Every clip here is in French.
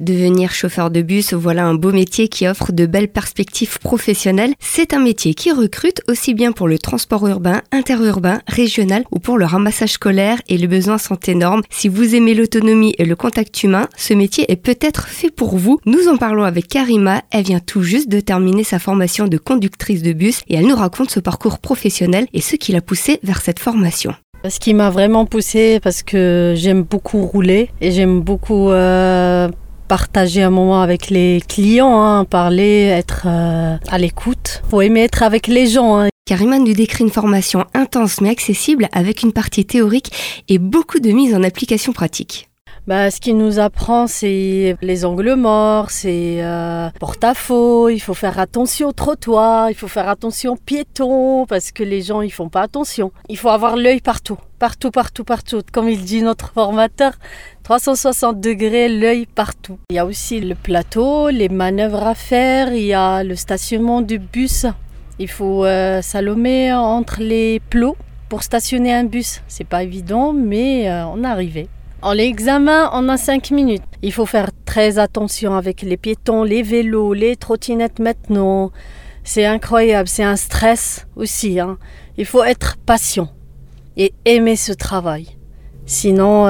Devenir chauffeur de bus, voilà un beau métier qui offre de belles perspectives professionnelles. C'est un métier qui recrute aussi bien pour le transport urbain, interurbain, régional ou pour le ramassage scolaire, et les besoins sont énormes. Si vous aimez l'autonomie et le contact humain, ce métier est peut-être fait pour vous. Nous en parlons avec Karima, elle vient tout juste de terminer sa formation de conductrice de bus et elle nous raconte ce parcours professionnel et ce qui l'a poussée vers cette formation. Ce qui m'a vraiment poussée, parce que j'aime beaucoup rouler et j'aime beaucoup partager un moment avec les clients, parler, être à l'écoute. Faut aimer être avec les gens. Karima nous décrit une formation intense mais accessible, avec une partie théorique et beaucoup de mise en application pratique. Ce qu'il nous apprend, c'est les angles morts, c'est porte-à-faux, il faut faire attention au trottoir, il faut faire attention aux piétons, parce que les gens, ils font pas attention. Il faut avoir l'œil partout, partout, partout, partout. Comme il dit notre formateur, 360 degrés, l'œil partout. Il y a aussi le plateau, les manœuvres à faire, il y a le stationnement du bus. Il faut slalomer entre les plots pour stationner un bus. C'est pas évident, mais on est arrivé. En l'examen, on a 5 minutes. Il faut faire très attention avec les piétons, les vélos, les trottinettes maintenant. C'est incroyable, c'est un stress aussi. Il faut être patient et aimer ce travail. Sinon,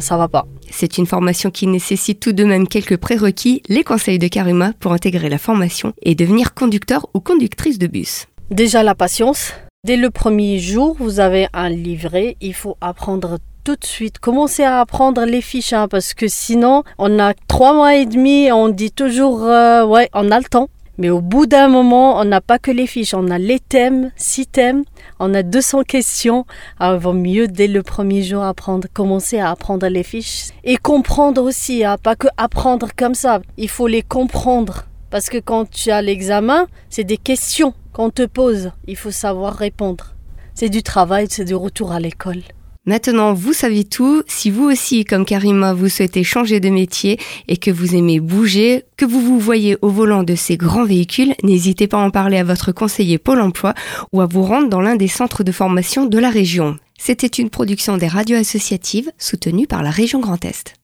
ça va pas. C'est une formation qui nécessite tout de même quelques prérequis. Les conseils de Karima pour intégrer la formation et devenir conducteur ou conductrice de bus. Déjà la patience. Dès le premier jour, vous avez un livret. Il faut apprendre tout de suite, commencez à apprendre les fiches, parce que sinon, on a 3 mois et demi, on dit toujours, ouais, on a le temps. Mais au bout d'un moment, on n'a pas que les fiches, on a les thèmes, 6 thèmes, on a 200 questions. Alors, il vaut mieux, dès le premier jour, commencer à apprendre les fiches. Et comprendre aussi, pas que apprendre comme ça, il faut les comprendre. Parce que quand tu as l'examen, c'est des questions qu'on te pose, il faut savoir répondre. C'est du travail, c'est du retour à l'école. Maintenant, vous savez tout. Si vous aussi, comme Karima, vous souhaitez changer de métier et que vous aimez bouger, que vous vous voyez au volant de ces grands véhicules, n'hésitez pas à en parler à votre conseiller Pôle emploi ou à vous rendre dans l'un des centres de formation de la région. C'était une production des radios associatives soutenue par la région Grand Est.